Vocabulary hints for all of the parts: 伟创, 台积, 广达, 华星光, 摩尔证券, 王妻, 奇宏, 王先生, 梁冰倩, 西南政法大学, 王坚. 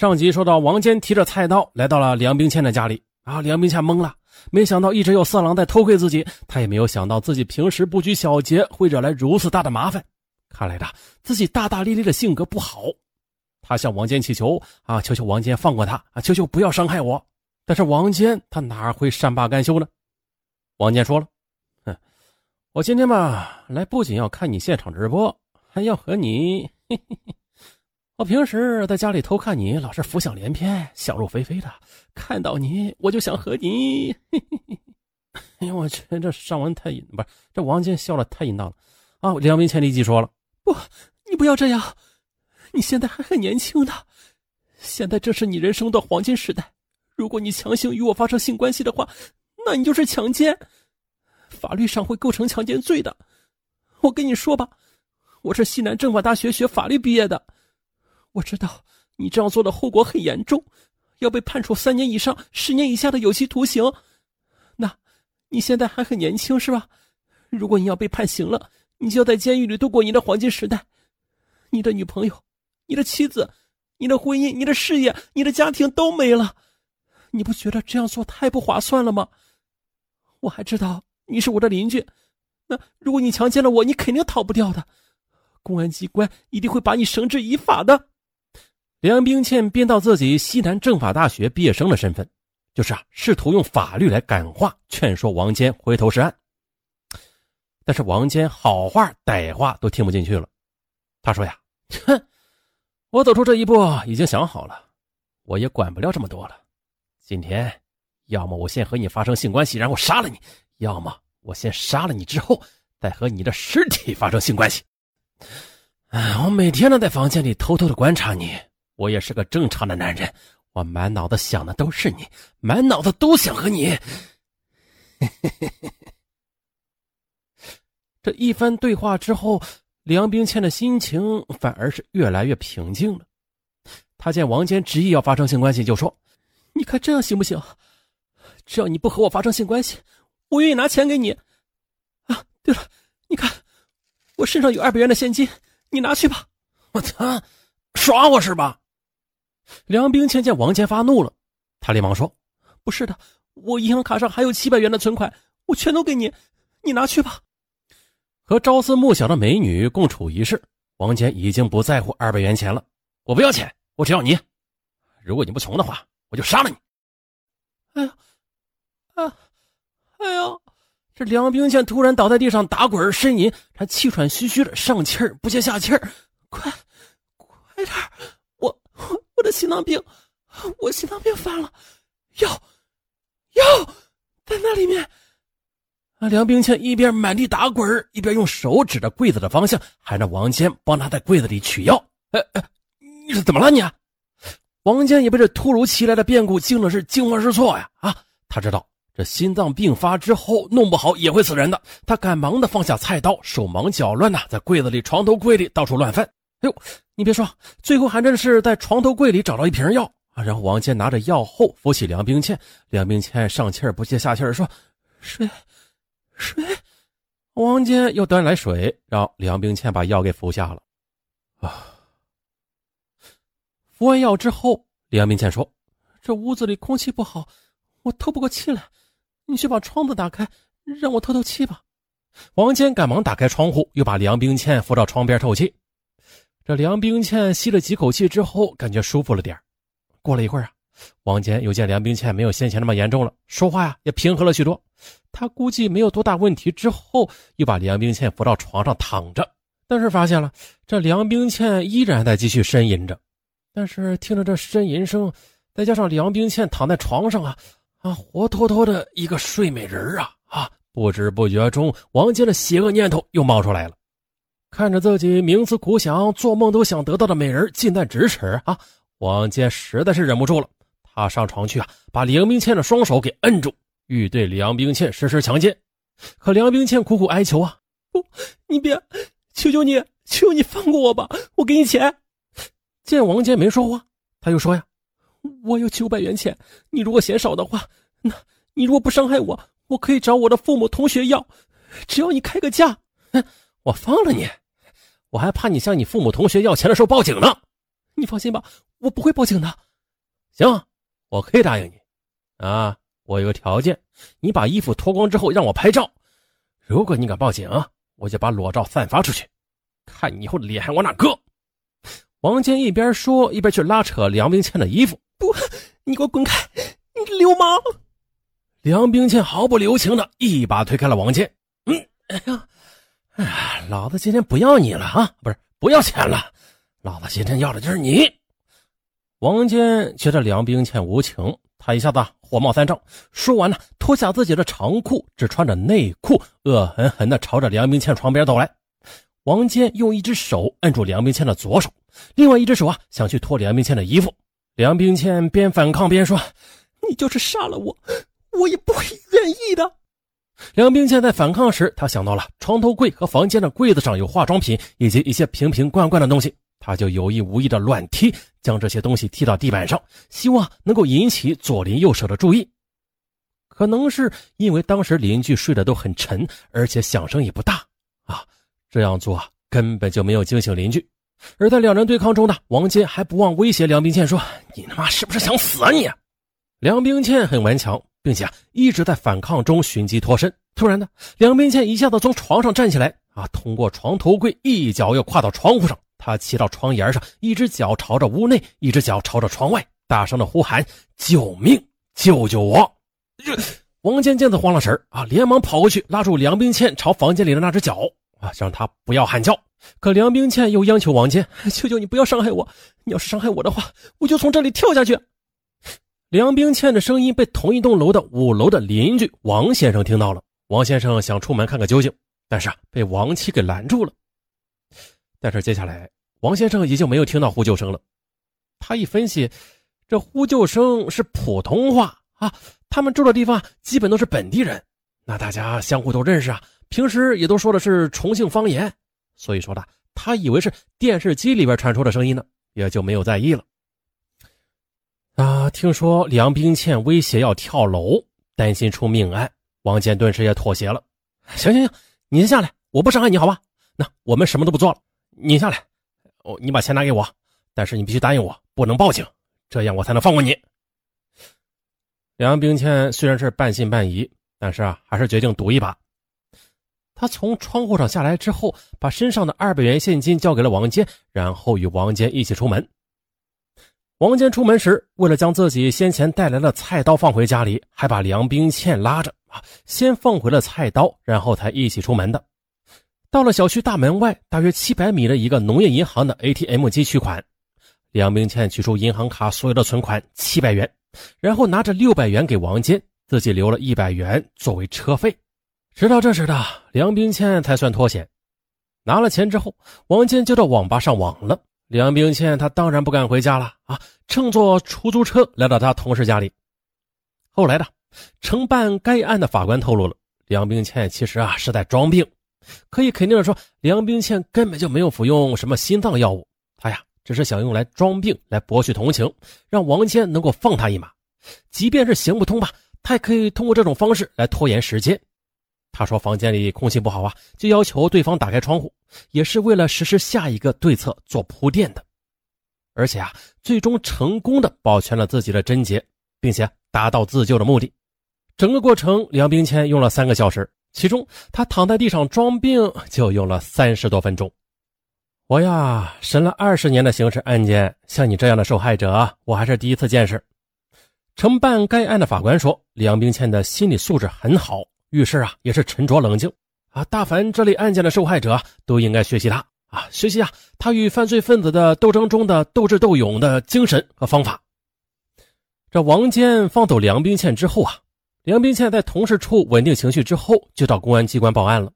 上集说到王坚提着菜刀来到了梁冰倩的家里啊，梁冰倩懵了，没想到一直有色狼在偷窥自己，她也没有想到自己平时不拘小节会惹来如此大的麻烦，看来的自己大大咧咧的性格不好。她向王坚祈求啊，求求王坚放过她啊，求求不要伤害我。但是王坚他哪会善罢甘休呢？王坚说了，我今天吧来不仅要看你现场直播，还要和你我平时在家里偷看你，老是浮想联翩，想入非非的。看到你，我就想和你。哎呦，我去，这上文太淫，不是这王坚笑了太淫荡了啊！梁冰倩立即说了：“不，你不要这样，你现在还很年轻呢，现在正是你人生的黄金时代。如果你强行与我发生性关系的话，那你就是强奸，法律上会构成强奸罪的。我跟你说吧，我是西南政法大学学法律毕业的。”我知道你这样做的后果很严重，要被判处3年以上10年以下的有期徒刑。那你现在还很年轻是吧？如果你要被判刑了，你就要在监狱里度过你的黄金时代。你的女朋友，你的妻子，你的婚姻，你的事业，你的家庭都没了。你不觉得这样做太不划算了吗？我还知道你是我的邻居，那如果你强奸了我，你肯定逃不掉的，公安机关一定会把你绳之以法的。梁冰倩编到自己西南政法大学毕业生的身份，就是试图用法律来感化劝说王坚回头是岸。但是王坚好话歹话都听不进去了，他说呀，哼，我走出这一步已经想好了，我也管不了这么多了。今天要么我先和你发生性关系然后杀了你，要么我先杀了你之后再和你的尸体发生性关系。我每天呢在房间里偷偷的观察你，我也是个正常的男人，我满脑子想的都是你，满脑子都想和你。这一番对话之后，梁冰倩的心情反而是越来越平静了。她见王坚执意要发生性关系，就说：“你看这样行不行？只要你不和我发生性关系，我愿意拿钱给你。啊，对了，你看我身上有200元的现金，你拿去吧。”我操，耍我是吧？梁冰倩见王坚发怒了，他连忙说：“不是的，我银行卡上还有700元的存款，我全都给你，你拿去吧。”和朝思暮想的美女共处一室，王坚已经不在乎200元钱了。我不要钱，我只要你。如果你不从的话，我就杀了你。哎呀，啊，哎呀！这梁冰倩突然倒在地上打滚呻吟，她气喘吁吁的，上气儿不接下气儿。快点！我的心脏病，我心脏病犯了，药在那里面。梁冰倩一边满地打滚，一边用手指着柜子的方向，喊着王坚帮她在柜子里取药。你是怎么了你？王坚也被这突如其来的变故惊的是惊慌失措呀！他知道这心脏病发之后弄不好也会死人的，他赶忙的放下菜刀，手忙脚乱的在柜子里、床头柜里到处乱翻。哎呦，你别说，最后还真是在床头柜里找到一瓶药。然后王坚拿着药后扶起梁冰倩，梁冰倩上气儿不接下气儿说：“水。”王坚又端来水，让梁冰倩把药给服下了。服完药之后，梁冰倩说：“这屋子里空气不好，我透不过气来，你去把窗子打开，让我透透气吧。”王坚赶忙打开窗户，又把梁冰倩扶到窗边透气。这梁冰倩吸了几口气之后，感觉舒服了点。过了一会儿啊，王坚又见梁冰倩没有先前那么严重了，说话呀也平和了许多，他估计没有多大问题，之后又把梁冰倩扶到床上躺着。但是发现了这梁冰倩依然在继续呻吟着，但是听着这呻吟声，再加上梁冰倩躺在床上啊，活脱脱的一个睡美人啊！不知不觉中，王坚的邪恶念头又冒出来了。看着自己冥思苦想、做梦都想得到的美人近在咫尺啊，王坚实在是忍不住了，他上床去把梁冰倩的双手给摁住，欲对梁冰倩实施强奸。可梁冰倩苦苦哀求：“不，你别，求求你放过我吧，我给你钱。”见王坚没说话，他又说：“我有900元钱，你如果嫌少的话，那你如果不伤害我，我可以找我的父母、同学要，只要你开个价，我放了你。”我还怕你向你父母同学要钱的时候报警呢。你放心吧，我不会报警的。行，我可以答应你啊，我有个条件，你把衣服脱光之后让我拍照，如果你敢报警啊，我就把裸照散发出去，看你以后的脸还往哪搁。王坚一边说一边去拉扯梁冰倩的衣服。不，你给我滚开，你流氓！梁冰倩毫不留情的一把推开了王坚。哎呀，老子今天不要你了啊，不是不要钱了，老子今天要的就是你。王坚觉得梁冰倩无情，他一下子火冒三丈，说完了脱下自己的长裤，只穿着内裤，恶狠狠地朝着梁冰倩床边走来。王坚用一只手按住梁冰倩的左手，另外一只手想去脱梁冰倩的衣服。梁冰倩边反抗边说，你就是杀了我，我也不会愿意的。梁冰倩在反抗时，她想到了床头柜和房间的柜子上有化妆品以及一些瓶瓶罐罐的东西，他就有意无意的乱踢，将这些东西踢到地板上，希望能够引起左邻右舍的注意。可能是因为当时邻居睡得都很沉，而且响声也不大啊，这样做根本就没有惊醒邻居。而在两人对抗中呢，王坚还不忘威胁梁冰倩说，你他妈是不是想死啊你？梁冰倩很顽强，并且一直在反抗中寻机脱身。突然呢，梁冰倩一下子从床上站起来通过床头柜一脚又跨到窗户上，他骑到窗沿上，一只脚朝着屋内，一只脚朝着窗外，大声的呼喊，救命，救救我！王坚见此慌了神连忙跑过去拉住梁冰倩朝房间里的那只脚让他不要喊叫。可梁冰倩又央求王坚，求求你不要伤害我，你要是伤害我的话，我就从这里跳下去。梁冰倩的声音被同一栋楼的5楼的邻居王先生听到了，王先生想出门看个究竟，但是被王妻给拦住了。但是接下来王先生已经没有听到呼救声了，他一分析，这呼救声是普通话他们住的地方基本都是本地人，那大家相互都认识平时也都说的是重庆方言，所以说的他以为是电视机里边传出的声音呢，也就没有在意了。听说梁冰倩威胁要跳楼，担心出命案，王坚顿时也妥协了。行，你先下来，我不伤害你好吧，那我们什么都不做了，你下来，你把钱拿给我，但是你必须答应我不能报警，这样我才能放过你。梁冰倩虽然是半信半疑，但是还是决定赌一把。他从窗户上下来之后，把身上的200元现金交给了王坚，然后与王坚一起出门。王坚出门时，为了将自己先前带来的菜刀放回家里，还把梁冰倩拉着先放回了菜刀，然后才一起出门的。到了小区大门外大约700米的一个农业银行的 ATM 机取款，梁冰倩取出银行卡所有的存款700元，然后拿着600元给王坚，自己留了100元作为车费。直到这时的梁冰倩才算脱险。拿了钱之后，王坚就到网吧上网了。梁冰倩她当然不敢回家了乘坐出租车来到她同事家里。后来的承办该案的法官透露了，梁冰倩其实是在装病。可以肯定的说，梁冰倩根本就没有服用什么心脏药物，她只是想用来装病，来博取同情，让王坚能够放她一马，即便是行不通吧，她也可以通过这种方式来拖延时间。她说房间里空气不好就要求对方打开窗户，也是为了实施下一个对策做铺垫的。而且最终成功的保全了自己的贞洁，并且达到自救的目的。整个过程梁冰倩用了3个小时，其中他躺在地上装病就用了30多分钟。我审了20年的刑事案件，像你这样的受害者我还是第一次见识。承办该案的法官说，梁冰倩的心理素质很好，遇事也是沉着冷静大凡这类案件的受害者都应该学习他学习他与犯罪分子的斗争中的斗智斗勇的精神和方法。这王坚放走梁冰倩之后梁冰倩在同事处稳定情绪之后，就到公安机关报案了。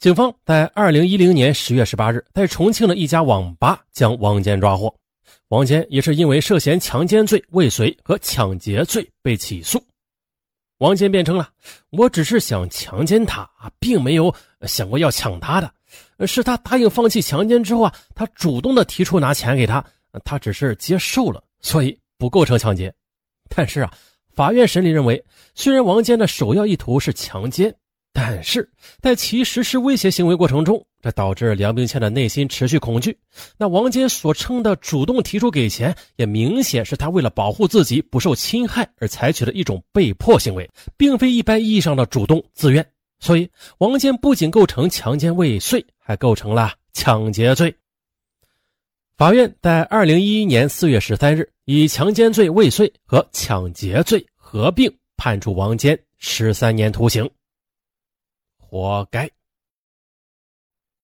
警方在2010年10月18日在重庆的一家网吧将王坚抓获。王坚也是因为涉嫌强奸罪未遂和抢劫罪被起诉。王坚辩称了，我只是想强奸他并没有想过要抢他的，是他答应放弃强奸之后他主动的提出拿钱给他，他只是接受了，所以不构成抢劫。但是法院审理认为，虽然王坚的首要意图是强奸，但是在其实施威胁行为过程中，这导致梁冰倩的内心持续恐惧。那王坚所称的主动提出给钱，也明显是他为了保护自己不受侵害而采取的一种被迫行为，并非一般意义上的主动自愿。所以王坚不仅构成强奸未遂，还构成了抢劫罪。法院在2011年4月13日以强奸罪未遂和抢劫罪合并判处王坚13年徒刑。活该。